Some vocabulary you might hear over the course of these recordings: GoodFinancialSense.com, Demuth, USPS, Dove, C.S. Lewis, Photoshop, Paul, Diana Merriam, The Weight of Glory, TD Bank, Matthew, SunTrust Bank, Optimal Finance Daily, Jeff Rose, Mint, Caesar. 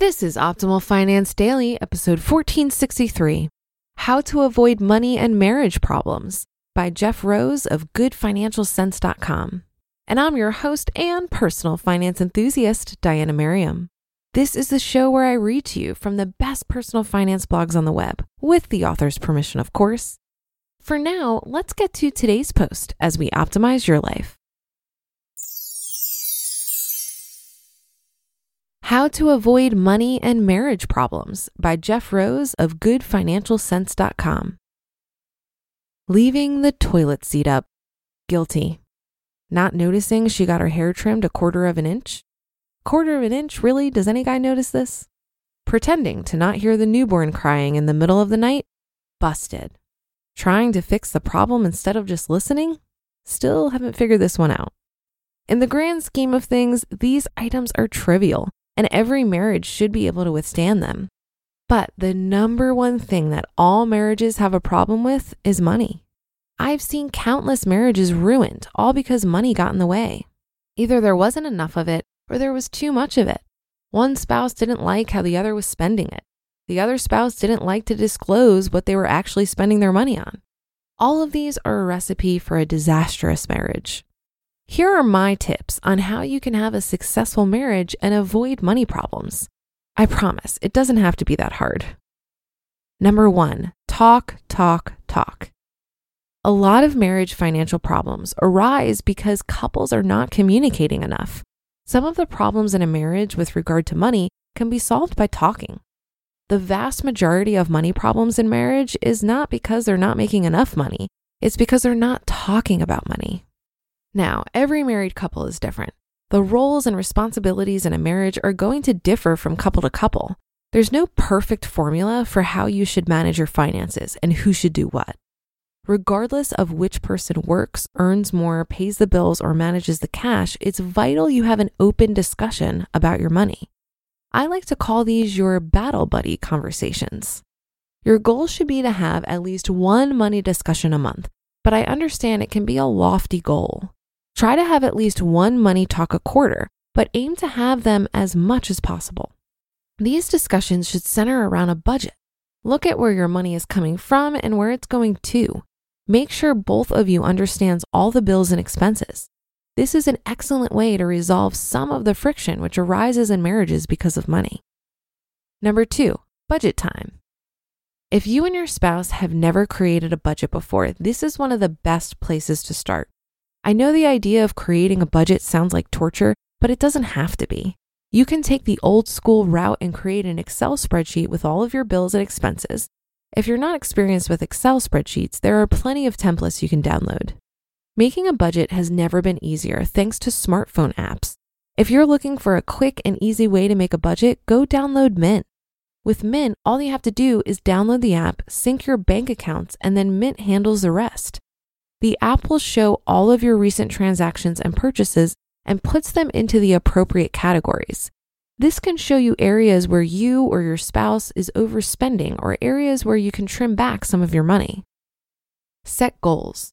This is Optimal Finance Daily, episode 1463, How to Avoid Money and Marriage Problems by Jeff Rose of GoodFinancialSense.com. And I'm your host and personal finance enthusiast, Diana Merriam. This is the show where I read to you from the best personal finance blogs on the web, with the author's permission, of course. For now, let's get to today's post as we optimize your life. How to Avoid Money and Marriage Problems by Jeff Rose of GoodFinancialSense.com. Leaving the toilet seat up. Guilty. Not noticing she got her hair trimmed 1/4 of an inch? 1/4 of an inch? Really? Does any guy notice this? Pretending to not hear the newborn crying in the middle of the night? Busted. Trying to fix the problem instead of just listening? Still haven't figured this one out. In the grand scheme of things, these items are trivial, and every marriage should be able to withstand them. But the number one thing that all marriages have a problem with is money. I've seen countless marriages ruined all because money got in the way. Either there wasn't enough of it or there was too much of it. One spouse didn't like how the other was spending it. The other spouse didn't like to disclose what they were actually spending their money on. All of these are a recipe for a disastrous marriage. Here are my tips on how you can have a successful marriage and avoid money problems. I promise it doesn't have to be that hard. Number 1, talk, talk, talk. A lot of marriage financial problems arise because couples are not communicating enough. Some of the problems in a marriage with regard to money can be solved by talking. The vast majority of money problems in marriage is not because they're not making enough money. It's because they're not talking about money. Now, every married couple is different. The roles and responsibilities in a marriage are going to differ from couple to couple. There's no perfect formula for how you should manage your finances and who should do what. Regardless of which person works, earns more, pays the bills, or manages the cash, it's vital you have an open discussion about your money. I like to call these your battle buddy conversations. Your goal should be to have at least one money discussion a month, but I understand it can be a lofty goal. Try to have at least one money talk 1/4, but aim to have them as much as possible. These discussions should center around a budget. Look at where your money is coming from and where it's going to. Make sure both of you understands all the bills and expenses. This is an excellent way to resolve some of the friction which arises in marriages because of money. Number 2, budget time. If you and your spouse have never created a budget before, this is one of the best places to start. I know the idea of creating a budget sounds like torture, but it doesn't have to be. You can take the old school route and create an Excel spreadsheet with all of your bills and expenses. If you're not experienced with Excel spreadsheets, there are plenty of templates you can download. Making a budget has never been easier thanks to smartphone apps. If you're looking for a quick and easy way to make a budget, go download Mint. With Mint, all you have to do is download the app, sync your bank accounts, and then Mint handles the rest. The app will show all of your recent transactions and purchases and puts them into the appropriate categories. This can show you areas where you or your spouse is overspending or areas where you can trim back some of your money. Set goals.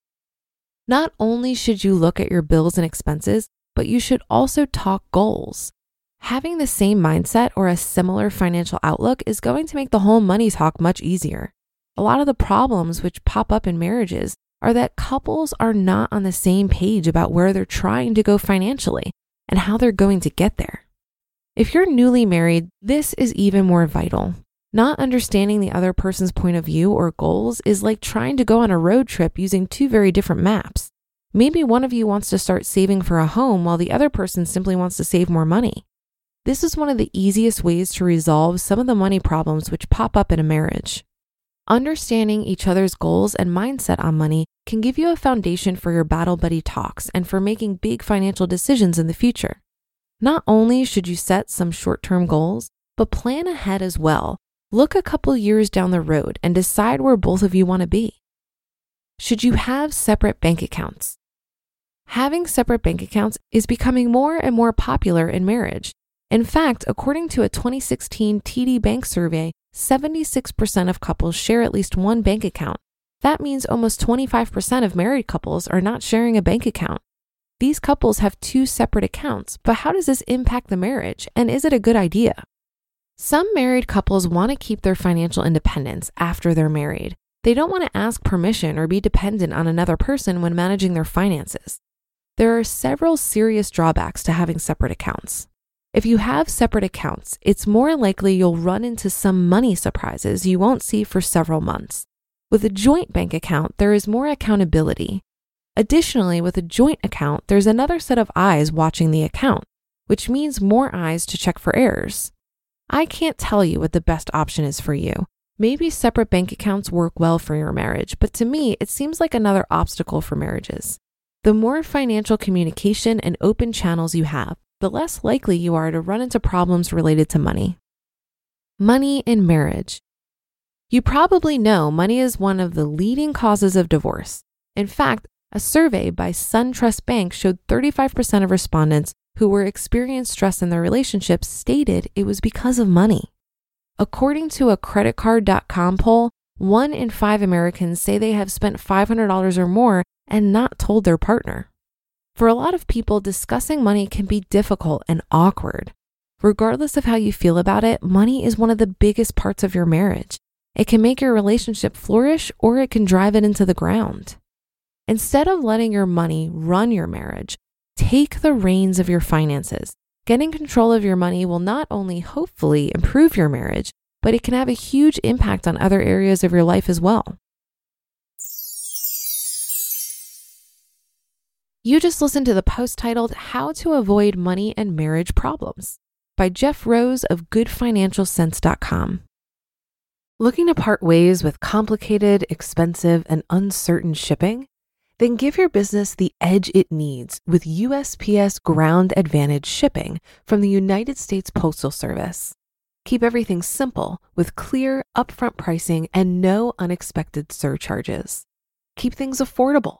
Not only should you look at your bills and expenses, but you should also talk goals. Having the same mindset or a similar financial outlook is going to make the whole money talk much easier. A lot of the problems which pop up in marriages are that couples are not on the same page about where they're trying to go financially and how they're going to get there. If you're newly married, this is even more vital. Not understanding the other person's point of view or goals is like trying to go on a road trip using two very different maps. Maybe one of you wants to start saving for a home while the other person simply wants to save more money. This is one of the easiest ways to resolve some of the money problems which pop up in a marriage. Understanding each other's goals and mindset on money can give you a foundation for your battle buddy talks and for making big financial decisions in the future. Not only should you set some short-term goals, but plan ahead as well. Look a couple years down the road and decide where both of you want to be. Should you have separate bank accounts? Having separate bank accounts is becoming more and more popular in marriage. In fact, according to a 2016 TD Bank survey, 76% of couples share at least one bank account. That means almost 25% of married couples are not sharing a bank account. These couples have two separate accounts, but how does this impact the marriage, and is it a good idea? Some married couples want to keep their financial independence after they're married. They don't want to ask permission or be dependent on another person when managing their finances. There are several serious drawbacks to having separate accounts. If you have separate accounts, it's more likely you'll run into some money surprises you won't see for several months. With a joint bank account, there is more accountability. Additionally, with a joint account, there's another set of eyes watching the account, which means more eyes to check for errors. I can't tell you what the best option is for you. Maybe separate bank accounts work well for your marriage, but to me, it seems like another obstacle for marriages. The more financial communication and open channels you have, the less likely you are to run into problems related to money. Money in marriage. You probably know money is one of the leading causes of divorce. In fact, a survey by SunTrust Bank showed 35% of respondents who were experiencing stress in their relationship stated it was because of money. According to a creditcard.com poll, 1 in 5 Americans say they have spent $500 or more and not told their partner. For a lot of people, discussing money can be difficult and awkward. Regardless of how you feel about it, money is one of the biggest parts of your marriage. It can make your relationship flourish, or it can drive it into the ground. Instead of letting your money run your marriage, take the reins of your finances. Getting control of your money will not only hopefully improve your marriage, but it can have a huge impact on other areas of your life as well. You just listened to the post titled How to Avoid Money and Marriage Problems by Jeff Rose of GoodFinancialSense.com. Looking to part ways with complicated, expensive, and uncertain shipping? Then give your business the edge it needs with USPS Ground Advantage shipping from the United States Postal Service. Keep everything simple with clear, upfront pricing and no unexpected surcharges. Keep things affordable